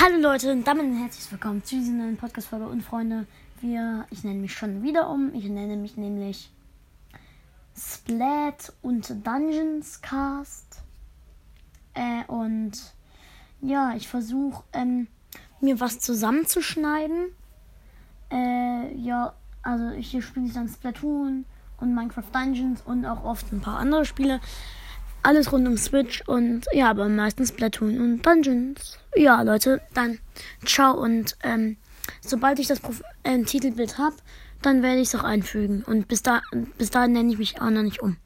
Hallo Leute und damit herzlich willkommen zu dieser neuen Podcast-Folge. Und Freunde, ich nenne mich schon wieder um. Ich nenne mich nämlich Splat und Dungeons Cast. Und ja, ich versuche mir was zusammenzuschneiden. Ja, also hier spiele ich dann Splatoon und Minecraft Dungeons und auch oft ein paar andere Spiele. Alles rund um Switch und ja, aber meistens Splatoon und Dungeons. Ja, Leute, dann ciao und sobald ich das Titelbild habe, dann werde ich es auch einfügen. Und bis dahin nenne ich mich auch noch nicht um.